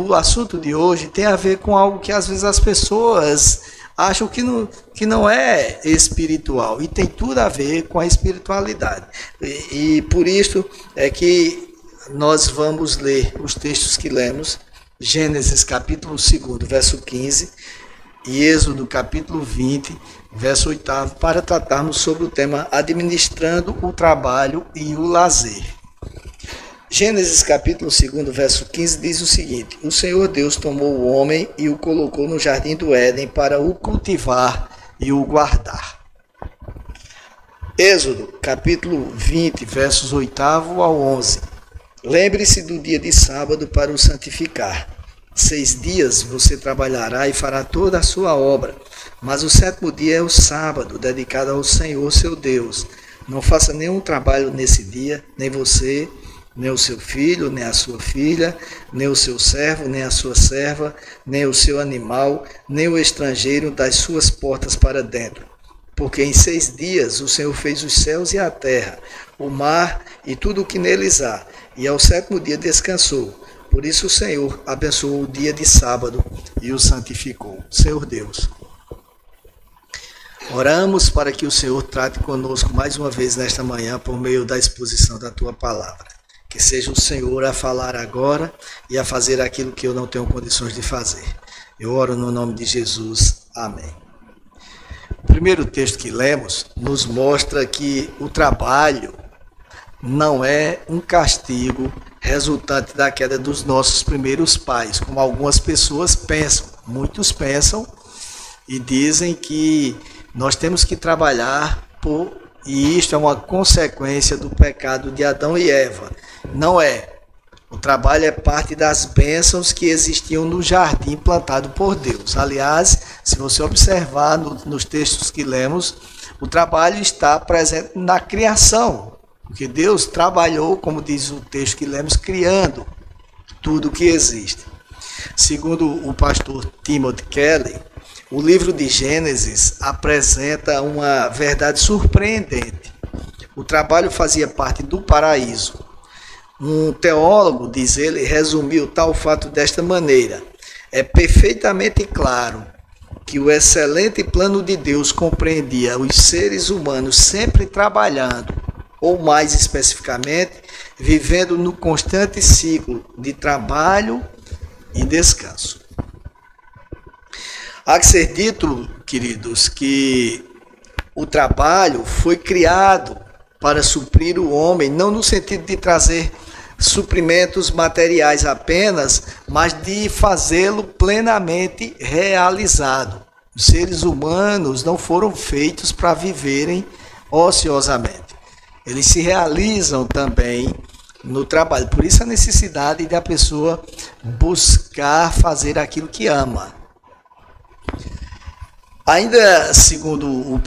O assunto de hoje tem a ver com algo que às vezes as pessoas acham que não é espiritual, e tem tudo a ver com a espiritualidade. E por isso é que nós vamos ler os textos que lemos, Gênesis capítulo 2, verso 15, e Êxodo capítulo 20, verso 8, para tratarmos sobre o tema administrando o trabalho e o lazer. Gênesis capítulo 2, verso 15 diz o seguinte: O Senhor Deus tomou o homem e o colocou no jardim do Éden para o cultivar e o guardar. Êxodo capítulo 20, versos 8 ao 11. Lembre-se do dia de sábado para o santificar. 6 dias você trabalhará e fará toda a sua obra, mas o 7º dia é o sábado, dedicado ao Senhor seu Deus. Não faça nenhum trabalho nesse dia, nem você, nem o seu filho, nem a sua filha, nem o seu servo, nem a sua serva, nem o seu animal, nem o estrangeiro das suas portas para dentro. Porque em 6 dias o Senhor fez os céus e a terra, o mar e tudo o que neles há, e ao 7º dia descansou. Por isso o Senhor abençoou o dia de sábado e o santificou. Senhor Deus, oramos para que o Senhor trate conosco mais uma vez nesta manhã por meio da exposição da Tua Palavra. Que seja o Senhor a falar agora e a fazer aquilo que eu não tenho condições de fazer. Eu oro no nome de Jesus. Amém. O primeiro texto que lemos nos mostra que o trabalho não é um castigo resultante da queda dos nossos primeiros pais, como algumas pessoas pensam. Muitos pensam e dizem que nós temos que trabalhar e isto é uma consequência do pecado de Adão e Eva. Não é. O trabalho é parte das bênçãos que existiam no jardim plantado por Deus. Aliás, se você observar nos textos que lemos, o trabalho está presente na criação. Porque Deus trabalhou, como diz o texto que lemos, criando tudo o que existe. Segundo o pastor Timothy Kelly, o livro de Gênesis apresenta uma verdade surpreendente. O trabalho fazia parte do paraíso. Um teólogo, diz ele, resumiu tal fato desta maneira: é perfeitamente claro que o excelente plano de Deus compreendia os seres humanos sempre trabalhando, ou mais especificamente, vivendo no constante ciclo de trabalho e descanso. Há que ser dito, queridos, que o trabalho foi criado para suprir o homem, não no sentido de trazer suprimentos materiais apenas, mas de fazê-lo plenamente realizado. Os seres humanos não foram feitos para viverem ociosamente. Eles se realizam também no trabalho. Por isso a necessidade da pessoa buscar fazer aquilo que ama. Ainda segundo o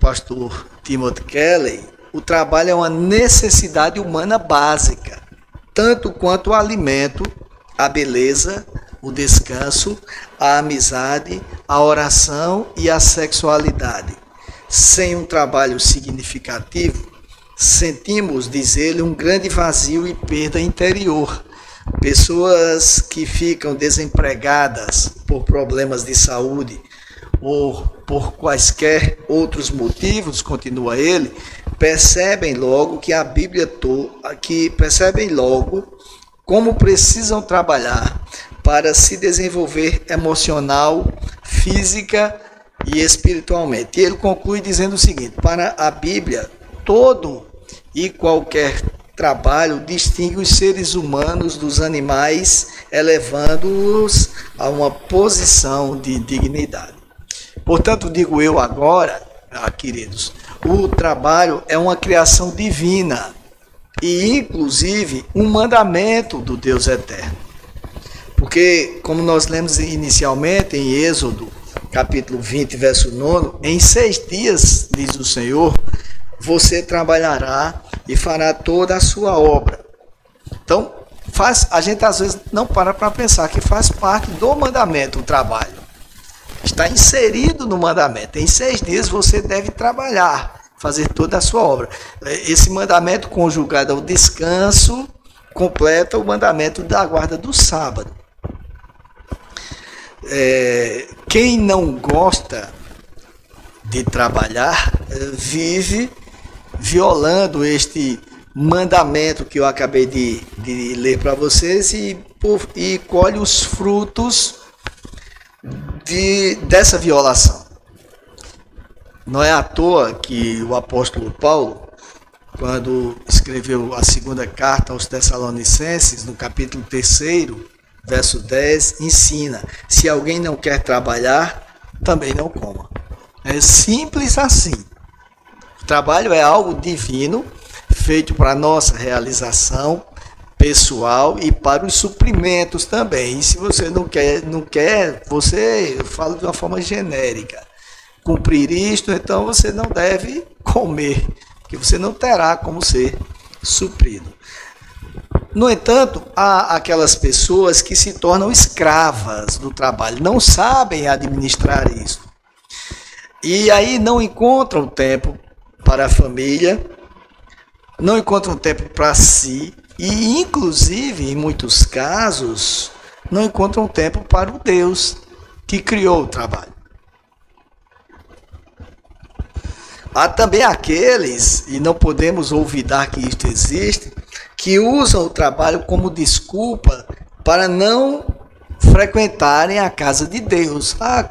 pastor Timothy Kelly, o trabalho é uma necessidade humana básica, tanto quanto o alimento, a beleza, o descanso, a amizade, a oração e a sexualidade. Sem um trabalho significativo, sentimos, diz ele, um grande vazio e perda interior. Pessoas que ficam desempregadas por problemas de saúde, ou por quaisquer outros motivos, continua ele, percebem logo como precisam trabalhar para se desenvolver emocional, física e espiritualmente. E ele conclui dizendo o seguinte: para a Bíblia, todo e qualquer trabalho distingue os seres humanos dos animais, elevando-os a uma posição de dignidade. Portanto, digo eu agora, queridos, o trabalho é uma criação divina e, inclusive, um mandamento do Deus eterno. Porque, como nós lemos inicialmente em Êxodo, capítulo 20, verso 9, em 6 dias, diz o Senhor, você trabalhará e fará toda a sua obra. Então, a gente às vezes não para pensar que faz parte do mandamento o trabalho. Está inserido no mandamento. Em 6 dias você deve trabalhar, fazer toda a sua obra. Esse mandamento conjugado ao descanso completa o mandamento da guarda do sábado. quem não gosta de trabalhar vive violando este mandamento que eu acabei de ler para vocês e colhe os frutos dessa violação. Não é à toa que o apóstolo Paulo, quando escreveu a segunda carta aos Tessalonicenses, no capítulo 3, verso 10, ensina: se alguém não quer trabalhar, também não coma. É simples assim. O trabalho é algo divino, feito para a nossa realização pessoal e para os suprimentos também. E se você não quer, você, eu falo de uma forma genérica, cumprir isto, então você não deve comer, que você não terá como ser suprido. No entanto, há aquelas pessoas que se tornam escravas do trabalho, não sabem administrar isso. E aí não encontram tempo para a família, não encontram tempo para si, e inclusive, em muitos casos, não encontram tempo para o Deus que criou o trabalho. Há também aqueles, e não podemos olvidar que isto existe, que usam o trabalho como desculpa para não frequentarem a casa de Deus. Ah,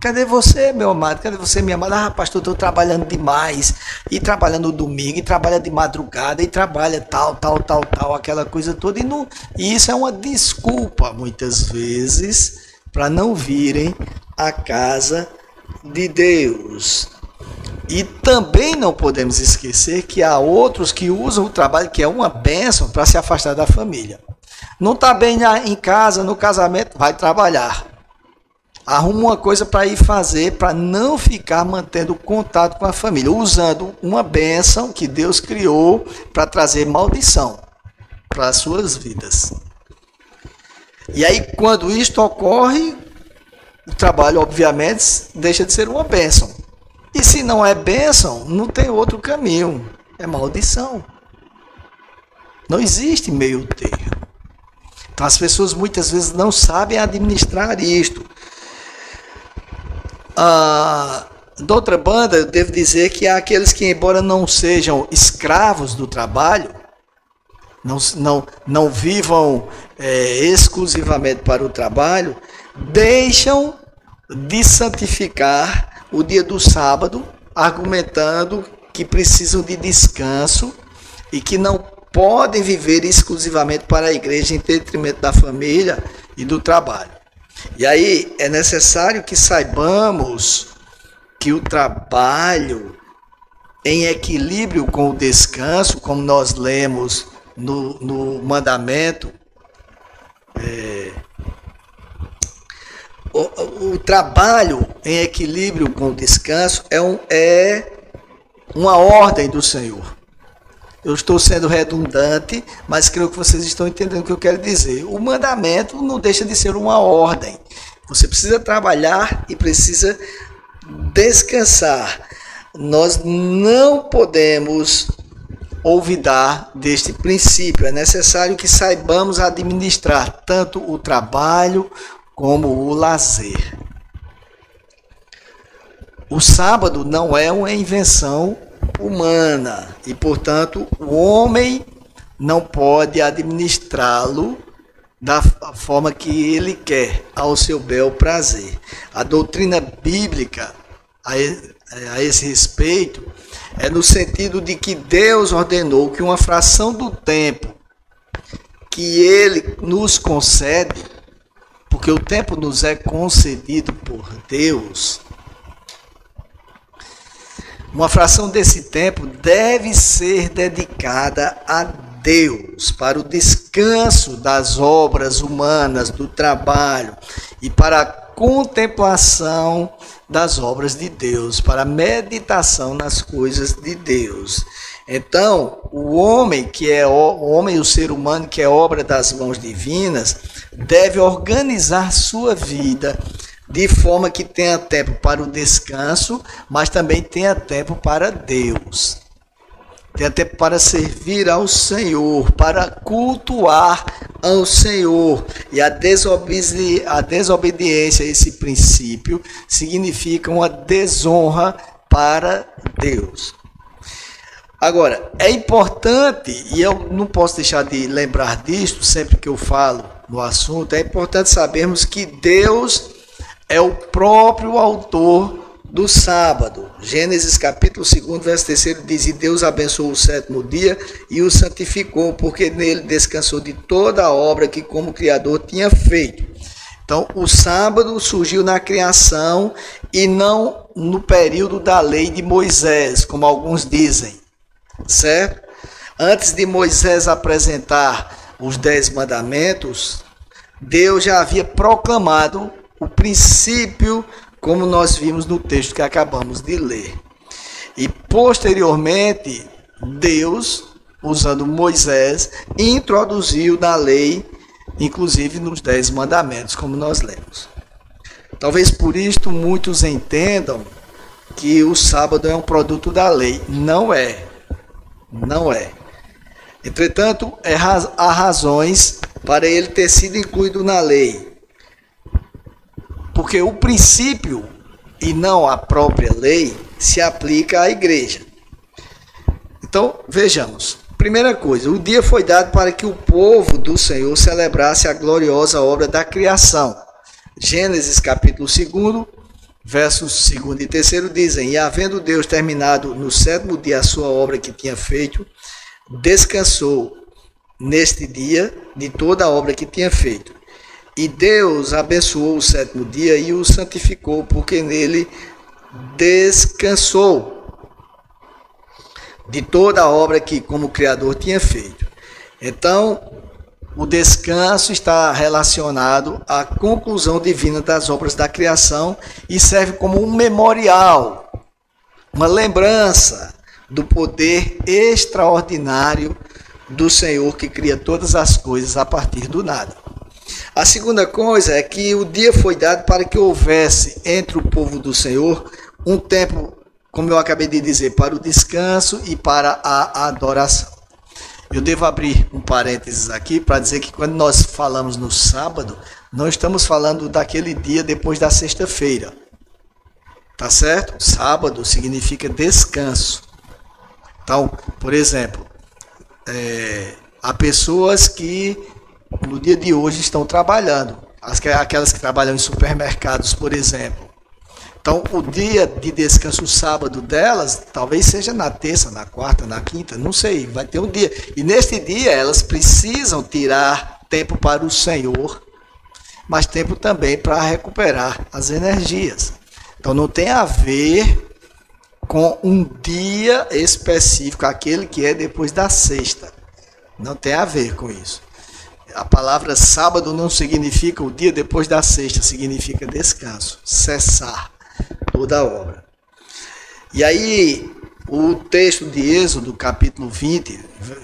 cadê você, meu amado? Cadê você, minha amada? Ah, pastor, estou trabalhando demais, e trabalhando no domingo, e trabalha de madrugada, e trabalha tal, aquela coisa toda. E isso é uma desculpa, muitas vezes, para não virem à casa de Deus. E também não podemos esquecer que há outros que usam o trabalho, que é uma bênção, para se afastar da família. Não está bem em casa, no casamento, vai trabalhar. Arruma uma coisa para ir fazer, para não ficar mantendo contato com a família, usando uma bênção que Deus criou para trazer maldição para as suas vidas. E aí, quando isto ocorre, o trabalho, obviamente, deixa de ser uma bênção. E se não é bênção, não tem outro caminho. É maldição. Não existe meio termo. Então as pessoas muitas vezes não sabem administrar isto. Da outra banda, eu devo dizer que há aqueles que, embora não sejam escravos do trabalho, não vivam exclusivamente para o trabalho, deixam de santificar o dia do sábado, argumentando que precisam de descanso e que não podem viver exclusivamente para a igreja em detrimento da família e do trabalho. E aí é necessário que saibamos que o trabalho em equilíbrio com o descanso, como nós lemos no mandamento, o trabalho em equilíbrio com o descanso é uma ordem do Senhor. Eu estou sendo redundante, mas creio que vocês estão entendendo o que eu quero dizer. O mandamento não deixa de ser uma ordem. Você precisa trabalhar e precisa descansar. Nós não podemos olvidar deste princípio. É necessário que saibamos administrar tanto o trabalho como o lazer. O sábado não é uma invenção humana e, portanto, o homem não pode administrá-lo da forma que ele quer, ao seu bel prazer. A doutrina bíblica a esse respeito é no sentido de que Deus ordenou que uma fração do tempo que ele nos concede, porque o tempo nos é concedido por Deus, uma fração desse tempo deve ser dedicada a Deus, para o descanso das obras humanas, do trabalho, e para a contemplação das obras de Deus, para a meditação nas coisas de Deus. Então, o ser humano que é obra das mãos divinas, deve organizar sua vida de forma que tenha tempo para o descanso, mas também tenha tempo para Deus. Tem até para servir ao Senhor, para cultuar ao Senhor. E a desobediência a esse princípio significa uma desonra para Deus. Agora, é importante, e eu não posso deixar de lembrar disso sempre que eu falo no assunto, é importante sabermos que Deus é o próprio autor do sábado. Gênesis capítulo 2, verso 3 diz: e Deus abençoou o sétimo dia e o santificou, porque nele descansou de toda a obra que como Criador tinha feito. Então, o sábado surgiu na criação e não no período da lei de Moisés, como alguns dizem, certo? Antes de Moisés apresentar os 10 mandamentos, Deus já havia proclamado o princípio, como nós vimos no texto que acabamos de ler. E posteriormente, Deus, usando Moisés, introduziu na lei, inclusive nos 10 mandamentos, como nós lemos. Talvez por isto muitos entendam que o sábado é um produto da lei. Não é. Não é. Entretanto, há razões para ele ter sido incluído na lei. Porque o princípio, e não a própria lei, se aplica à igreja. Então, vejamos. Primeira coisa, o dia foi dado para que o povo do Senhor celebrasse a gloriosa obra da criação. Gênesis capítulo 2, versos 2 e 3 dizem: e havendo Deus terminado no 7º dia a sua obra que tinha feito, descansou neste dia de toda a obra que tinha feito. E Deus abençoou o 7º dia e o santificou, porque nele descansou de toda a obra que como Criador tinha feito. Então, o descanso está relacionado à conclusão divina das obras da criação e serve como um memorial, uma lembrança do poder extraordinário do Senhor, que cria todas as coisas a partir do nada. A segunda coisa é que o dia foi dado para que houvesse entre o povo do Senhor um tempo, como eu acabei de dizer, para o descanso e para a adoração. Eu devo abrir um parênteses aqui para dizer que quando nós falamos no sábado, não estamos falando daquele dia depois da sexta-feira. Tá certo? Sábado significa descanso. Então, por exemplo, há pessoas que no dia de hoje estão trabalhando, aquelas que trabalham em supermercados, por exemplo. Então, o dia de descanso, o sábado delas, talvez seja na terça, na quarta, na quinta, não sei, vai ter um dia. E neste dia elas precisam tirar tempo para o Senhor, mas tempo também para recuperar as energias. Então, não tem a ver com um dia específico, aquele que é depois da sexta. Não tem a ver com isso. A palavra sábado não significa o dia depois da sexta, significa descanso, cessar toda a obra. E aí, o texto de Êxodo, capítulo 20,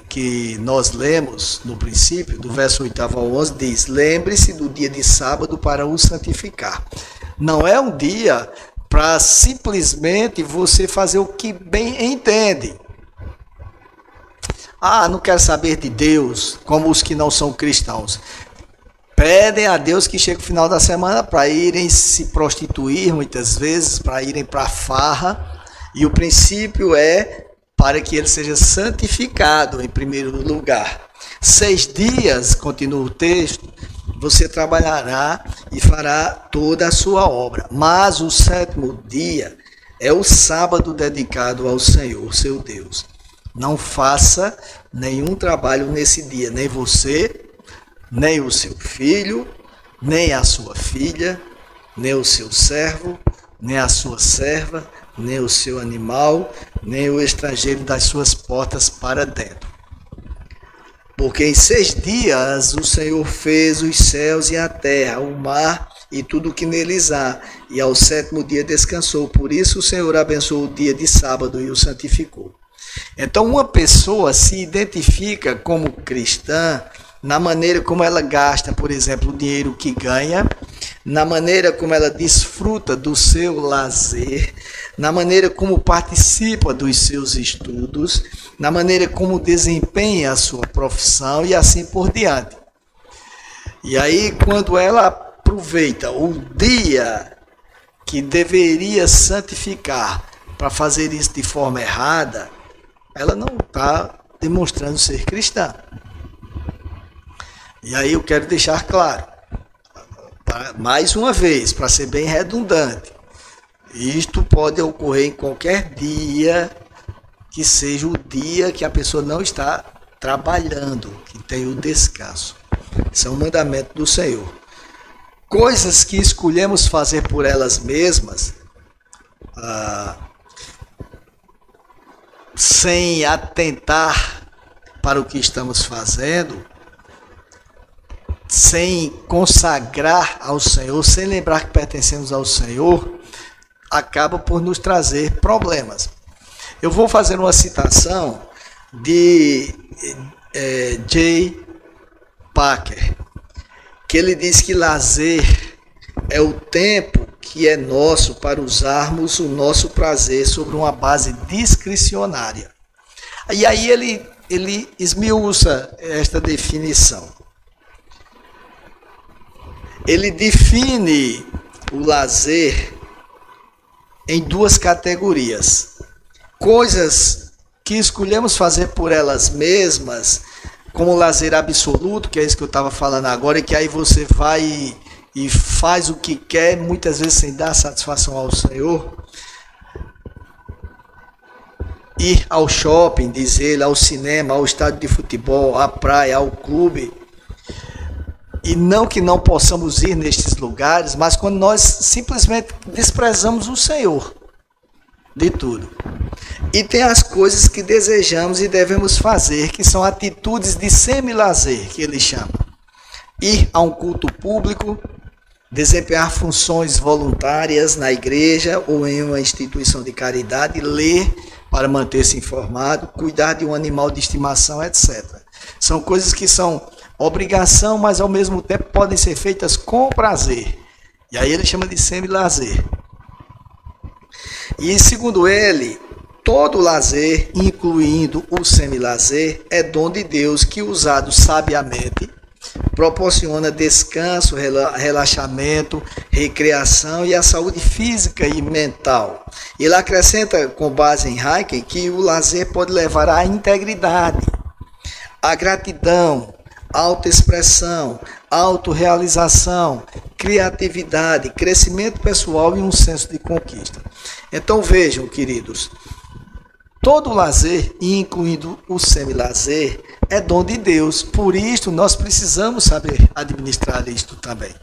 que nós lemos no princípio, do verso 8 ao 11, diz: lembre-se do dia de sábado para o santificar. Não é um dia para simplesmente você fazer o que bem entende. Ah, não quero saber de Deus, como os que não são cristãos. Pedem a Deus que chegue o final da semana para irem se prostituir muitas vezes, para irem para a farra. E o princípio é para que ele seja santificado em primeiro lugar. 6 dias, continua o texto, você trabalhará e fará toda a sua obra. Mas o 7º dia é o sábado dedicado ao Senhor, seu Deus. Não faça nenhum trabalho nesse dia, nem você, nem o seu filho, nem a sua filha, nem o seu servo, nem a sua serva, nem o seu animal, nem o estrangeiro das suas portas para dentro. Porque em 6 dias o Senhor fez os céus e a terra, o mar e tudo o que neles há, e ao 7º dia descansou. Por isso o Senhor abençoou o dia de sábado e o santificou. Então, uma pessoa se identifica como cristã na maneira como ela gasta, por exemplo, o dinheiro que ganha, na maneira como ela desfruta do seu lazer, na maneira como participa dos seus estudos, na maneira como desempenha a sua profissão e assim por diante. E aí, quando ela aproveita o dia que deveria santificar para fazer isso de forma errada, ela não está demonstrando ser cristã. E aí eu quero deixar claro, mais uma vez, para ser bem redundante, isto pode ocorrer em qualquer dia, que seja o dia que a pessoa não está trabalhando, que tem o descanso. Isso é um mandamento do Senhor. Coisas que escolhemos fazer por elas mesmas, sem atentar para o que estamos fazendo, sem consagrar ao Senhor, sem lembrar que pertencemos ao Senhor, acaba por nos trazer problemas. Eu vou fazer uma citação de Jay Parker, que ele diz que lazer é o tempo que é nosso para usarmos o nosso prazer sobre uma base discricionária. E aí ele esmiuça esta definição. Ele define o lazer em duas categorias. Coisas que escolhemos fazer por elas mesmas, como lazer absoluto, que é isso que eu estava falando agora, e que aí você vai e faz o que quer, muitas vezes sem dar satisfação ao Senhor. Ir ao shopping, diz ele, ao cinema, ao estádio de futebol, à praia, ao clube. E não que não possamos ir nestes lugares, mas quando nós simplesmente desprezamos o Senhor de tudo. E tem as coisas que desejamos e devemos fazer, que são atitudes de semi-lazer, que ele chama. Ir a um culto público, desempenhar funções voluntárias na igreja ou em uma instituição de caridade, ler para manter-se informado, cuidar de um animal de estimação, etc. São coisas que são obrigação, mas ao mesmo tempo podem ser feitas com prazer. E aí ele chama de semi-lazer. E segundo ele, todo lazer, incluindo o semi-lazer, é dom de Deus que, usado sabiamente, proporciona descanso, relaxamento, recreação e a saúde física e mental. Ele acrescenta, com base em Hayek, que o lazer pode levar à integridade, à gratidão, autoexpressão, autorrealização, criatividade, crescimento pessoal e um senso de conquista. Então vejam, queridos, todo lazer, incluindo o semi-lazer, é dom de Deus. Por isto, nós precisamos saber administrar isto também.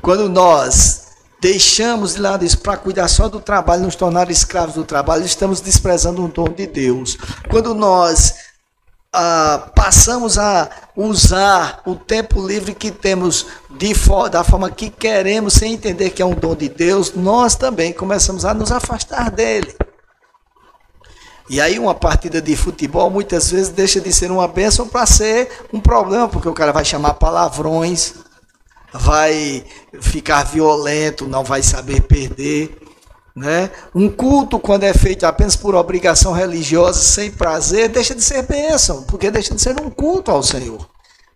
Quando nós deixamos de lado isso para cuidar só do trabalho, nos tornar escravos do trabalho, estamos desprezando um dom de Deus. Quando nós passamos a usar o tempo livre que temos da forma que queremos, sem entender que é um dom de Deus, nós também começamos a nos afastar dele. E aí uma partida de futebol muitas vezes deixa de ser uma bênção para ser um problema, porque o cara vai chamar palavrões, vai ficar violento, não vai saber perder, né? Um culto, quando é feito apenas por obrigação religiosa, sem prazer, deixa de ser bênção, porque deixa de ser um culto ao Senhor,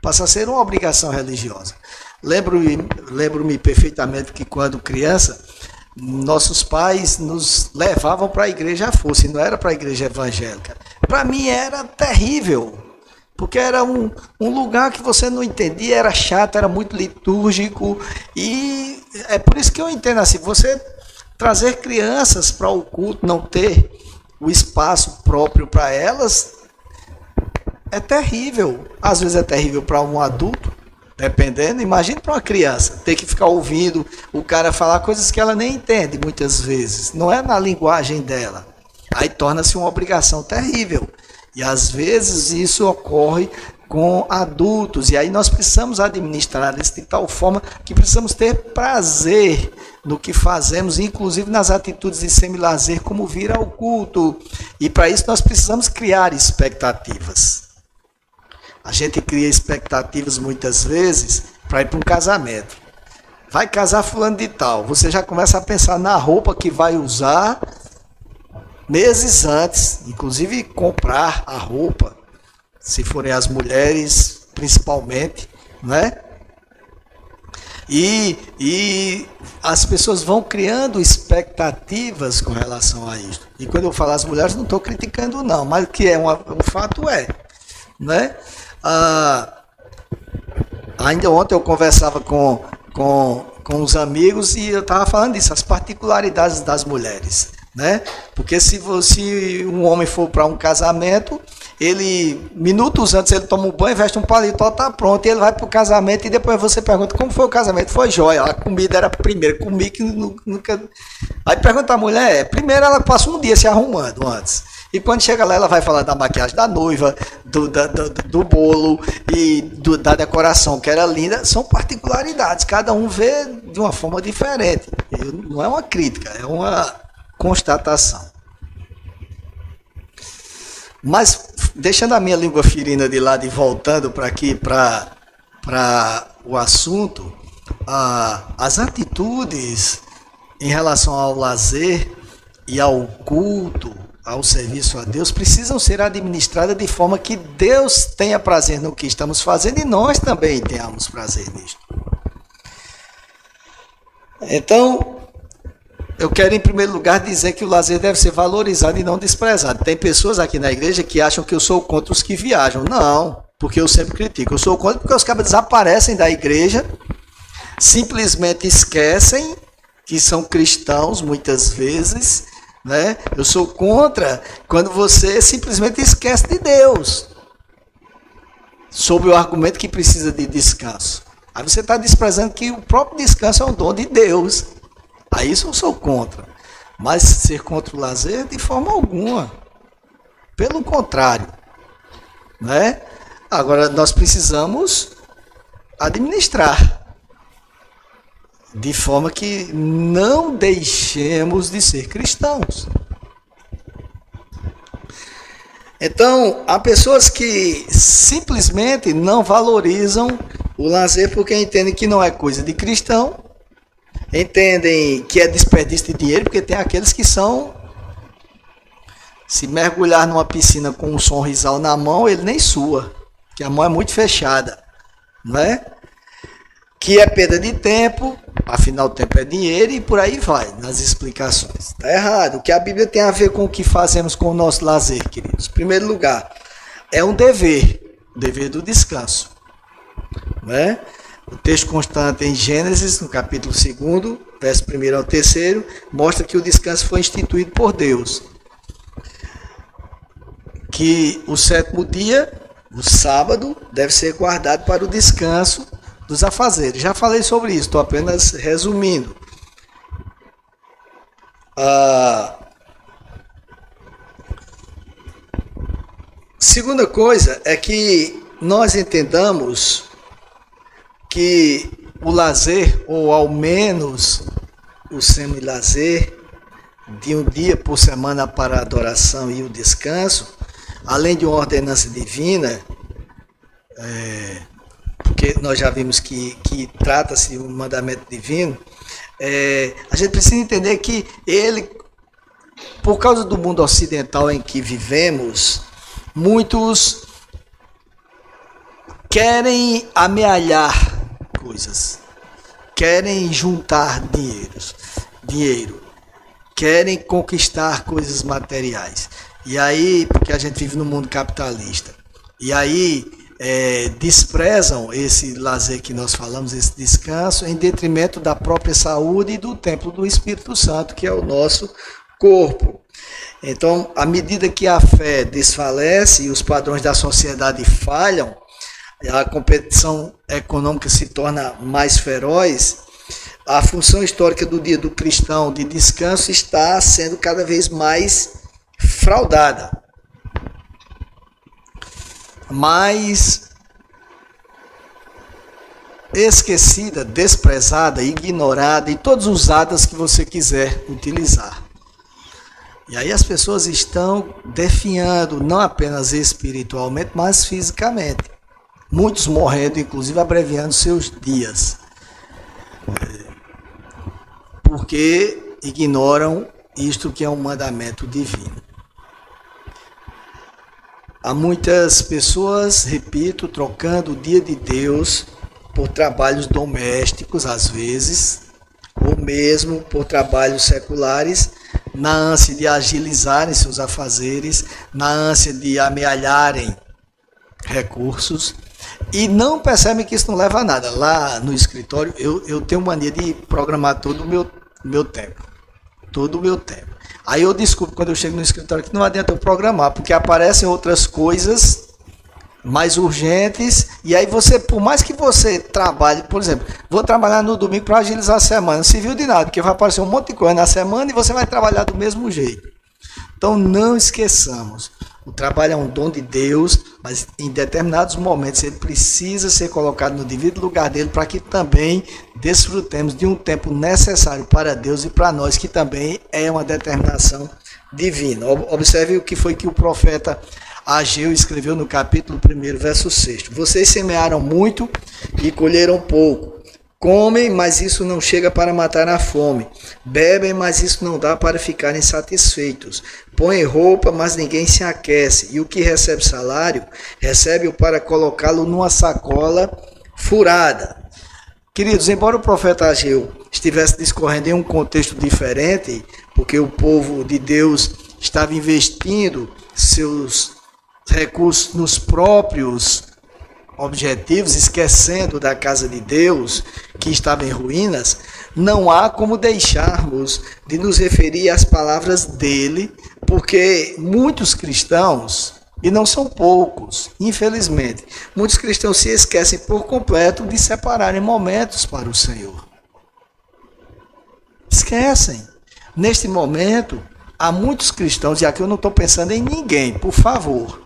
passa a ser uma obrigação religiosa. Lembro-me perfeitamente que, quando criança, nossos pais nos levavam para a igreja à força, e não era para a igreja evangélica. Para mim era terrível, porque era um lugar que você não entendia, era chato, era muito litúrgico. E é por isso que eu entendo assim, você trazer crianças para o culto, não ter o espaço próprio para elas, é terrível. Às vezes é terrível para um adulto, dependendo. Imagina para uma criança, ter que ficar ouvindo o cara falar coisas que ela nem entende muitas vezes. Não é na linguagem dela. Aí torna-se uma obrigação terrível. E às vezes isso ocorre com adultos. E aí nós precisamos administrar isso de tal forma que precisamos ter prazer no que fazemos, inclusive nas atitudes de semi-lazer, como vir ao culto. E para isso nós precisamos criar expectativas. A gente cria expectativas muitas vezes para ir para um casamento. vai casar fulano de tal. Você já começa a pensar na roupa que vai usar meses antes, inclusive comprar a roupa, se forem as mulheres principalmente, né? E as pessoas vão criando expectativas com relação a isso. E quando eu falo as mulheres, não estou criticando não, mas o que é um fato é, né? Ainda ontem eu conversava com os amigos e eu estava falando disso, as particularidades das mulheres, né? Porque se um homem for para um casamento, ele, minutos antes, ele toma um banho, veste um paletó, tá pronto, e ele vai pro casamento, e depois você pergunta como foi o casamento. Foi jóia, a comida era primeiro, comi que nunca... Aí pergunta a mulher, primeiro ela passa um dia se arrumando antes, e quando chega lá ela vai falar da maquiagem da noiva, do bolo, e da decoração, que era linda. São particularidades, cada um vê de uma forma diferente. Não é uma crítica, é uma constatação. Mas, deixando a minha língua ferina de lado e voltando para aqui, para o assunto, as atitudes em relação ao lazer e ao culto, ao serviço a Deus, precisam ser administradas de forma que Deus tenha prazer no que estamos fazendo e nós também tenhamos prazer nisto. Então, eu quero, em primeiro lugar, dizer que o lazer deve ser valorizado e não desprezado. Tem pessoas aqui na igreja que acham que eu sou contra os que viajam. Não, porque eu sempre critico. Eu sou contra porque os caras desaparecem da igreja, simplesmente esquecem que são cristãos, muitas vezes, né? Eu sou contra quando você simplesmente esquece de Deus, sob o argumento que precisa de descanso. Aí você está desprezando que o próprio descanso é um dom de Deus. A isso eu sou contra, mas ser contra o lazer de forma alguma, pelo contrário, né? Agora nós precisamos administrar de forma que não deixemos de ser cristãos. Então, há pessoas que simplesmente não valorizam o lazer porque entendem que não é coisa de cristão, entendem que é desperdício de dinheiro, porque tem aqueles que são, se mergulhar numa piscina com um sorrisal na mão, ele nem sua, que a mão é muito fechada, né? Que é perda de tempo, afinal o tempo é dinheiro, e por aí vai, nas explicações. Está errado. O que a Bíblia tem a ver com o que fazemos com o nosso lazer, queridos? Em primeiro lugar, é um dever, o dever do descanso, né? O texto constante em Gênesis, no capítulo 2, verso 1 ao 3, mostra que o descanso foi instituído por Deus. Que o 7º dia, o sábado, deve ser guardado para o descanso dos afazeres. Já falei sobre isso, estou apenas resumindo. Segunda coisa é que nós entendamos que o lazer, ou ao menos o semi-lazer, de um dia por semana para a adoração e o descanso, além de uma ordenança divina, porque nós já vimos que trata-se de um mandamento divino, a gente precisa entender que ele, por causa do mundo ocidental em que vivemos, muitos querem amealhar coisas, querem juntar dinheiro, querem conquistar coisas materiais. E aí, porque a gente vive no mundo capitalista, e aí desprezam esse lazer que nós falamos, esse descanso, em detrimento da própria saúde e do templo do Espírito Santo, que é o nosso corpo. Então, à medida que a fé desfalece e os padrões da sociedade falham, a competição econômica se torna mais feroz, a função histórica do dia do cristão de descanso está sendo cada vez mais fraudada, mais esquecida, desprezada, ignorada e todos os adas que você quiser utilizar. E aí as pessoas estão definhando, não apenas espiritualmente, mas fisicamente. Muitos morrendo, inclusive abreviando seus dias. porque ignoram isto que é um mandamento divino. Há muitas pessoas, repito, trocando o dia de Deus por trabalhos domésticos, às vezes, ou mesmo por trabalhos seculares, na ânsia de agilizarem seus afazeres, na ânsia de amealharem recursos, e não percebem que isso não leva a nada. Lá no escritório, eu tenho mania de programar todo o meu tempo. Todo o meu tempo. Aí eu descubro, quando eu chego no escritório, que não adianta eu programar, porque aparecem outras coisas mais urgentes, e aí você, por mais que você trabalhe, por exemplo, vou trabalhar no domingo para agilizar a semana, não se viu de nada, porque vai aparecer um monte de coisa na semana e você vai trabalhar do mesmo jeito. Então não esqueçamos, o trabalho é um dom de Deus, mas em determinados momentos ele precisa ser colocado no devido lugar dele para que também desfrutemos de um tempo necessário para Deus e para nós, que também é uma determinação divina. Observe o que foi que o profeta Ageu escreveu no capítulo 1, verso 6. Vocês semearam muito e colheram pouco. Comem, mas isso não chega para matar a fome. Bebem, mas isso não dá para ficarem satisfeitos. Põem roupa, mas ninguém se aquece. E o que recebe salário, recebe-o para colocá-lo numa sacola furada. Queridos, embora o profeta Ageu estivesse discorrendo em um contexto diferente, porque o povo de Deus estava investindo seus recursos nos próprios objetivos, esquecendo da casa de Deus, que estava em ruínas, não há como deixarmos de nos referir às palavras dele, porque muitos cristãos, e não são poucos, infelizmente, muitos cristãos se esquecem por completo de separarem momentos para o Senhor. Esquecem. Neste momento, há muitos cristãos, e aqui eu não estou pensando em ninguém, por favor,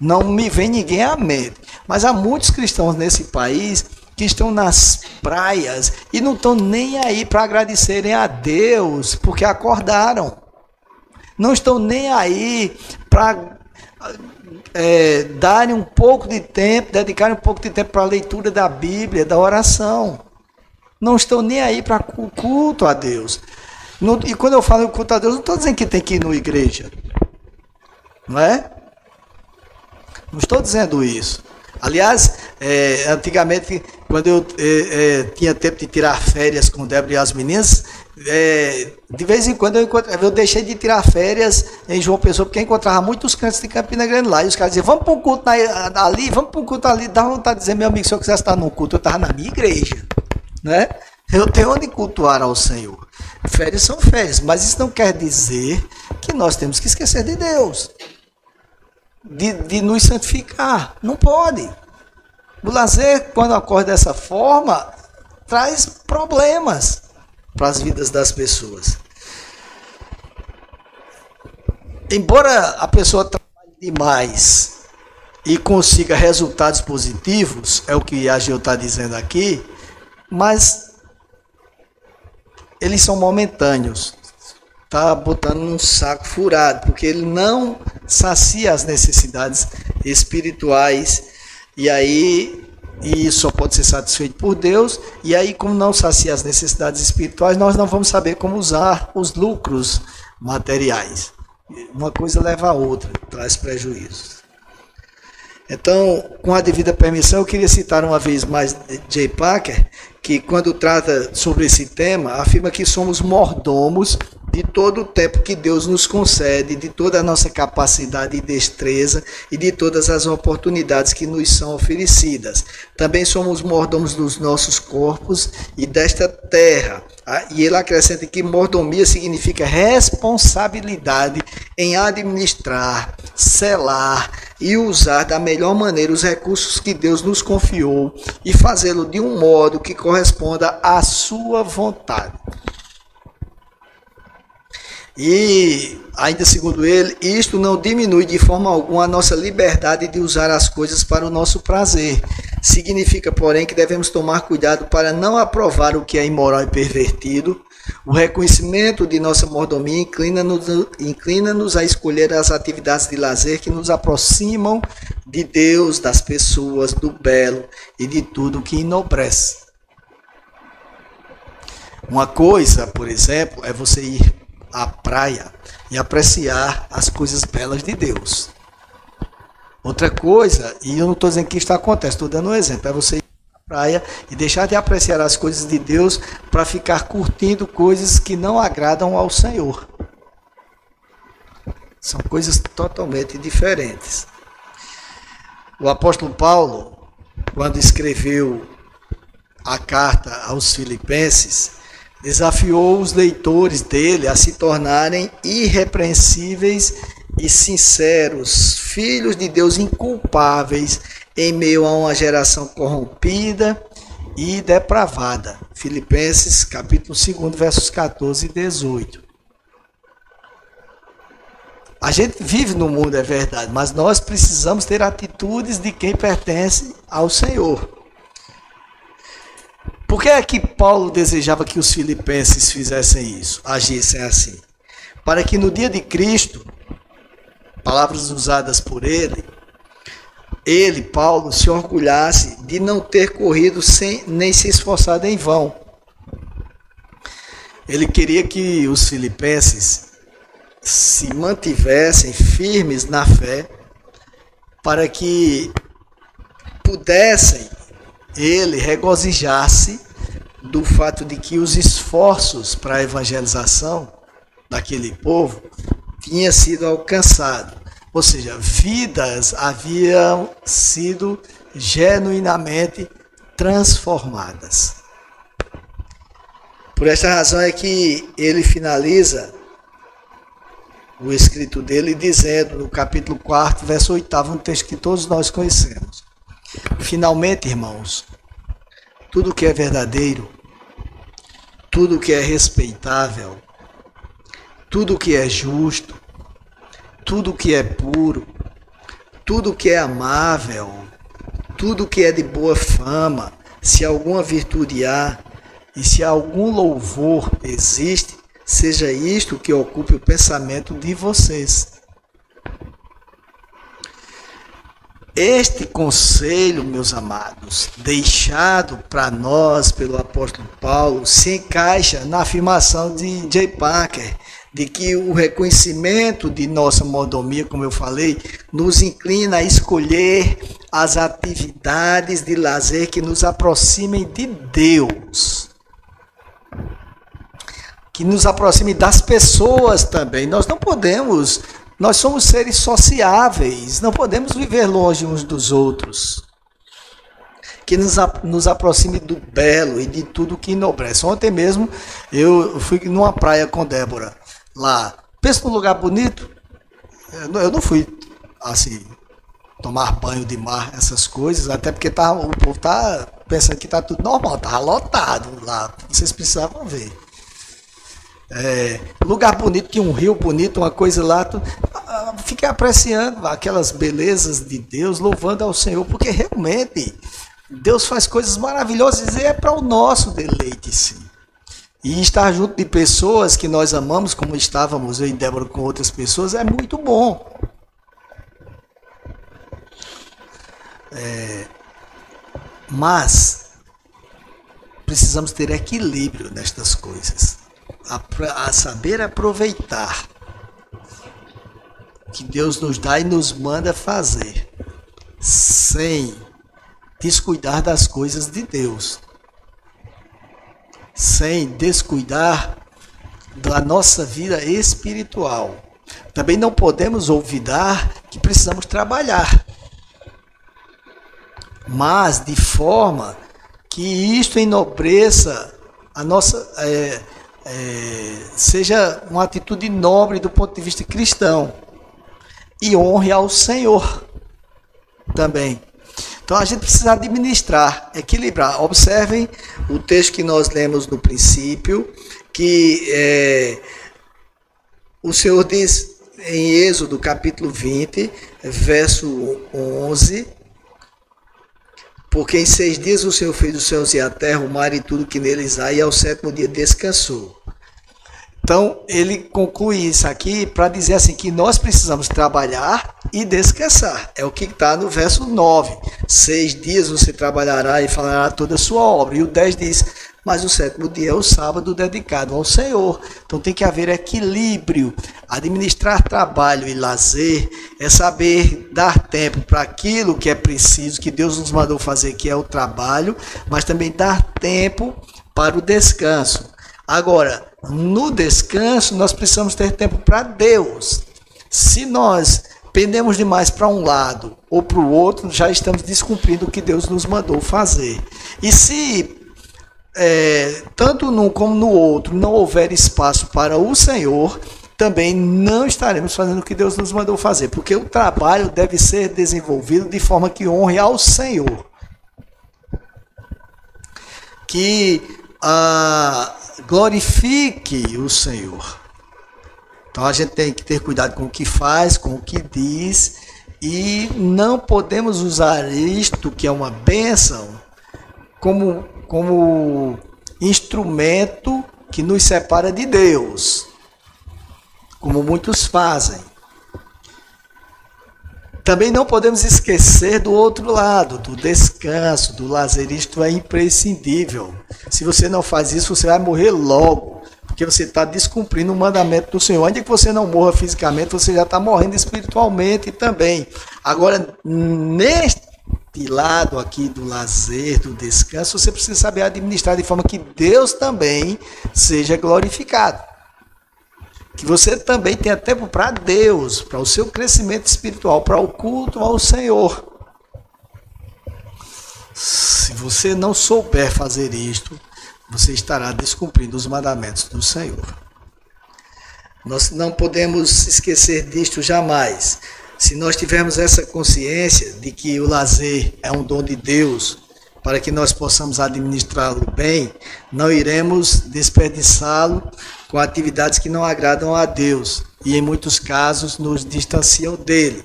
não me vem ninguém à mente, mas há muitos cristãos nesse país que estão nas praias e não estão nem aí para agradecerem a Deus porque acordaram. Não estão nem aí para darem um pouco de tempo, dedicarem um pouco de tempo para a leitura da Bíblia, da oração. Não estão nem aí para o culto a Deus. Não, e quando eu falo culto a Deus, não estou dizendo que tem que ir na igreja. Não é? Não estou dizendo isso. Aliás, antigamente, quando eu tinha tempo de tirar férias com Débora e as meninas, de vez em quando eu deixei de tirar férias em João Pessoa, porque eu encontrava muitos crentes de Campina Grande lá. E os caras diziam, vamos para um culto ali, vamos para um culto ali. Dá vontade de dizer, meu amigo, se eu quisesse estar num culto, eu estava na minha igreja. Né? Eu tenho onde cultuar ao Senhor. Férias são férias, mas isso não quer dizer que nós temos que esquecer de Deus. De nos santificar. Não pode. O lazer, quando ocorre dessa forma, traz problemas para as vidas das pessoas. Embora a pessoa trabalhe demais e consiga resultados positivos, é o que a Ageu está dizendo aqui, mas eles são momentâneos. Está botando num saco furado, porque ele não sacia as necessidades espirituais, e só pode ser satisfeito por Deus, e aí, como não sacia as necessidades espirituais, nós não vamos saber como usar os lucros materiais. Uma coisa leva a outra, traz prejuízos. Então, com a devida permissão, eu queria citar uma vez mais Jay Parker, que quando trata sobre esse tema, afirma que somos mordomos de todo o tempo que Deus nos concede, de toda a nossa capacidade e destreza e de todas as oportunidades que nos são oferecidas. Também somos mordomos dos nossos corpos e desta terra. E ele acrescenta que mordomia significa responsabilidade em administrar, selar e usar da melhor maneira os recursos que Deus nos confiou e fazê-lo de um modo que corresponda à sua vontade. E, ainda segundo ele, isto não diminui de forma alguma a nossa liberdade de usar as coisas para o nosso prazer. Significa, porém, que devemos tomar cuidado para não aprovar o que é imoral e pervertido. O reconhecimento de nossa mordomia inclina-nos a escolher as atividades de lazer que nos aproximam de Deus, das pessoas, do belo e de tudo que enobrece. Uma coisa, por exemplo, é você ir à praia e apreciar as coisas belas de Deus. Outra coisa, e eu não estou dizendo que isso acontece, estou dando um exemplo, é você ir à praia e deixar de apreciar as coisas de Deus para ficar curtindo coisas que não agradam ao Senhor. São coisas totalmente diferentes. O apóstolo Paulo, quando escreveu a carta aos Filipenses, desafiou os leitores dele a se tornarem irrepreensíveis e sinceros, filhos de Deus inculpáveis em meio a uma geração corrompida e depravada. Filipenses, capítulo 2, versos 14 e 18. A gente vive no mundo, é verdade, mas nós precisamos ter atitudes de quem pertence ao Senhor. Por que é que Paulo desejava que os filipenses fizessem isso, agissem assim? Para que no dia de Cristo, palavras usadas por ele, Paulo, se orgulhasse de não ter corrido nem se esforçado em vão. Ele queria que os filipenses se mantivessem firmes na fé, para que pudessem ele regozijar-se do fato de que os esforços para a evangelização daquele povo tinha sido alcançado, ou seja, vidas haviam sido genuinamente transformadas. Por esta razão é que ele finaliza o escrito dele dizendo, no capítulo 4, verso 8, um texto que todos nós conhecemos: finalmente, irmãos, tudo que é verdadeiro, tudo que é respeitável, tudo que é justo, tudo que é puro, tudo que é amável, tudo que é de boa fama, se alguma virtude há e se algum louvor existe, seja isto que ocupe o pensamento de vocês. Este conselho, meus amados, deixado para nós pelo apóstolo Paulo, se encaixa na afirmação de Jay Parker, de que o reconhecimento de nossa mordomia, como eu falei, nos inclina a escolher as atividades de lazer que nos aproximem de Deus, que nos aproximem das pessoas também. Nós não podemos... Nós somos seres sociáveis, não podemos viver longe uns dos outros. Que nos aproxime do belo e de tudo que enobrece. Ontem mesmo eu fui numa praia com Débora, lá. Pensa num lugar bonito. Eu não fui, assim, tomar banho de mar, essas coisas, até porque o povo tá pensando que tá tudo normal, tava lotado lá, vocês precisavam ver. Lugar bonito, tinha um rio bonito, uma coisa lá. Fiquei apreciando aquelas belezas de Deus, louvando ao Senhor, porque realmente Deus faz coisas maravilhosas e é para o nosso deleite, sim. E estar junto de pessoas que nós amamos, como estávamos eu e Débora com outras pessoas, é muito bom. Mas precisamos ter equilíbrio nestas coisas. A saber aproveitar o que Deus nos dá e nos manda fazer, sem descuidar das coisas de Deus, sem descuidar da nossa vida espiritual. Também não podemos olvidar que precisamos trabalhar, mas de forma que isto enobreça a nossa... seja uma atitude nobre do ponto de vista cristão e honre ao Senhor também. Então a gente precisa administrar, equilibrar. Observem o texto que nós lemos no princípio, que o Senhor diz em Êxodo capítulo 20, verso 11: porque em 6 dias o Senhor fez os céus e a terra, o mar e tudo que neles há, e ao 7º dia descansou. Então, ele conclui isso aqui para dizer assim, que nós precisamos trabalhar e descansar. É o que está no verso 9. 6 dias você trabalhará e fará toda a sua obra. E o 10 diz, mas o sétimo dia é o sábado dedicado ao Senhor. Então tem que haver equilíbrio. Administrar trabalho e lazer é saber dar tempo para aquilo que é preciso, que Deus nos mandou fazer, que é o trabalho, mas também dar tempo para o descanso. Agora, no descanso, nós precisamos ter tempo para Deus. Se nós pendemos demais para um lado ou para o outro, já estamos descumprindo o que Deus nos mandou fazer. E se tanto num como no outro não houver espaço para o Senhor, também não estaremos fazendo o que Deus nos mandou fazer, porque o trabalho deve ser desenvolvido de forma que honre ao Senhor. Que glorifique o Senhor. Então a gente tem que ter cuidado com o que faz, com o que diz, e não podemos usar isto, que é uma bênção, como instrumento que nos separa de Deus, como muitos fazem. Também não podemos esquecer do outro lado, do descanso, do lazer. Isto é imprescindível. Se você não faz isso, você vai morrer logo, porque você está descumprindo o mandamento do Senhor. Ainda que você não morra fisicamente, você já está morrendo espiritualmente também. Agora, neste lado aqui do lazer, do descanso, você precisa saber administrar de forma que Deus também seja glorificado. Que você também tenha tempo para Deus, para o seu crescimento espiritual, para o culto ao Senhor. Se você não souber fazer isto, você estará descumprindo os mandamentos do Senhor. Nós não podemos esquecer disto jamais. Se nós tivermos essa consciência de que o lazer é um dom de Deus, para que nós possamos administrá-lo bem, não iremos desperdiçá-lo com atividades que não agradam a Deus e, em muitos casos, nos distanciam dele.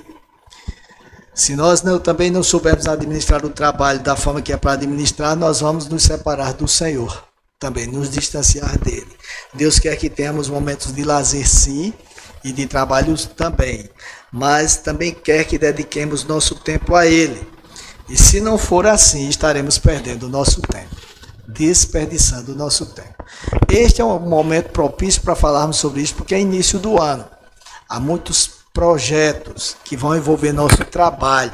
Se nós também não soubermos administrar o trabalho da forma que é para administrar, nós vamos nos separar do Senhor, também nos distanciar dele. Deus quer que tenhamos momentos de lazer, sim, e de trabalho também, mas também quer que dediquemos nosso tempo a ele. E se não for assim, estaremos perdendo o nosso tempo, desperdiçando o nosso tempo. Este é um momento propício para falarmos sobre isso, porque é início do ano. Há muitos projetos que vão envolver nosso trabalho.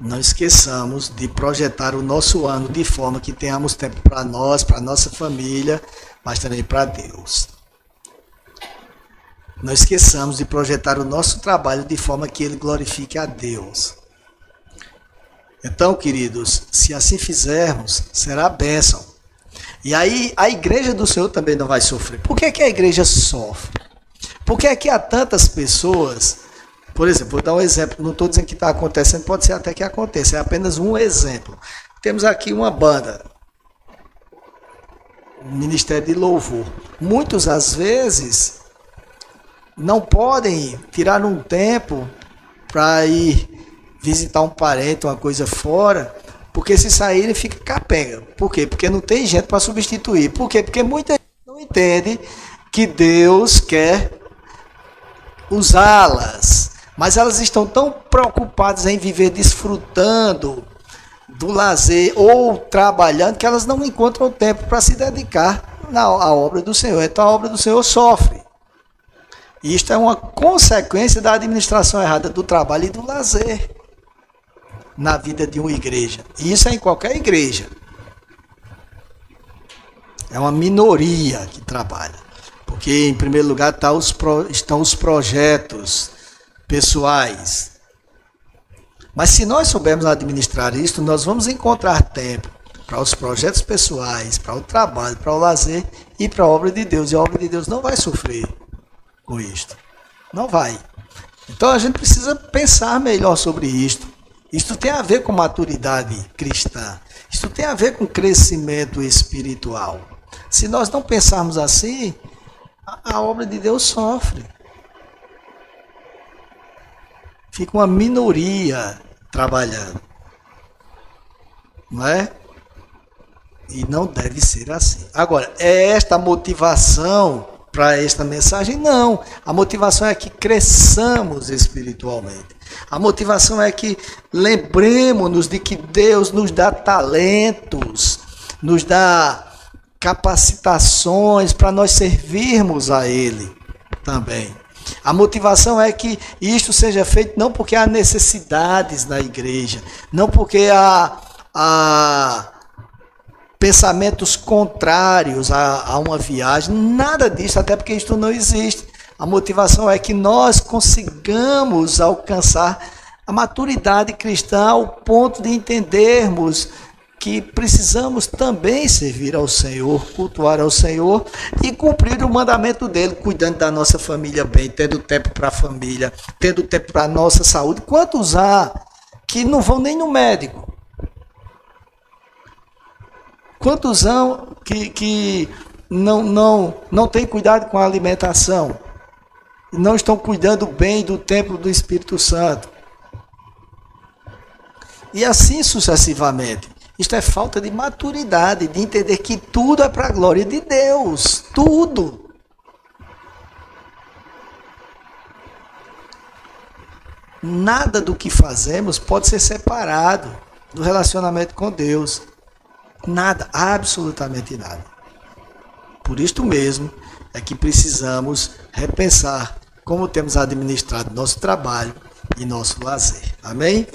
Não esqueçamos de projetar o nosso ano de forma que tenhamos tempo para nós, para nossa família, mas também para Deus. Não esqueçamos de projetar o nosso trabalho de forma que ele glorifique a Deus. Então, queridos, se assim fizermos, será bênção. E aí a igreja do Senhor também não vai sofrer. Por que é que a igreja sofre? Por que é que há tantas pessoas? Por exemplo, vou dar um exemplo. Não estou dizendo que está acontecendo, pode ser até que aconteça. É apenas um exemplo. Temos aqui uma banda, o Ministério de Louvor. Muitos, às vezes, não podem tirar um tempo para ir visitar um parente, uma coisa fora, porque se saírem fica capenga. Por quê? Porque não tem gente para substituir. Por quê? Porque muita gente não entende que Deus quer usá-las, mas elas estão tão preocupadas em viver desfrutando do lazer ou trabalhando que elas não encontram tempo para se dedicar à obra do Senhor. Então a obra do Senhor sofre. Isto é uma consequência da administração errada do trabalho e do lazer na vida de uma igreja. E isso é em qualquer igreja. É uma minoria que trabalha. Porque, em primeiro lugar, estão os projetos pessoais. Mas se nós soubermos administrar isso, nós vamos encontrar tempo para os projetos pessoais, para o trabalho, para o lazer e para a obra de Deus. E a obra de Deus não vai sofrer com isto. Não vai. Então a gente precisa pensar melhor sobre isto. Isto tem a ver com maturidade cristã. Isto tem a ver com crescimento espiritual. Se nós não pensarmos assim, a obra de Deus sofre. Fica uma minoria trabalhando. Não é? E não deve ser assim. Agora, é esta motivação para esta mensagem? Não. A motivação é que cresçamos espiritualmente. A motivação é que lembremos-nos de que Deus nos dá talentos, nos dá capacitações para nós servirmos a Ele também. A motivação é que isto seja feito não porque há necessidades na igreja, não porque há pensamentos contrários a uma viagem, nada disso, até porque isto não existe. A motivação é que nós consigamos alcançar a maturidade cristã ao ponto de entendermos que precisamos também servir ao Senhor, cultuar ao Senhor e cumprir o mandamento dele, cuidando da nossa família bem, tendo tempo para a família, tendo tempo para a nossa saúde. Quantos há que não vão nem no médico? Quantos há que não têm cuidado com a alimentação? Não estão cuidando bem do templo do Espírito Santo? E assim sucessivamente. Isto é falta de maturidade, de entender que tudo é para a glória de Deus. Tudo. Nada do que fazemos pode ser separado do relacionamento com Deus. Nada, absolutamente nada. Por isto mesmo é que precisamos repensar como temos administrado nosso trabalho e nosso lazer. Amém?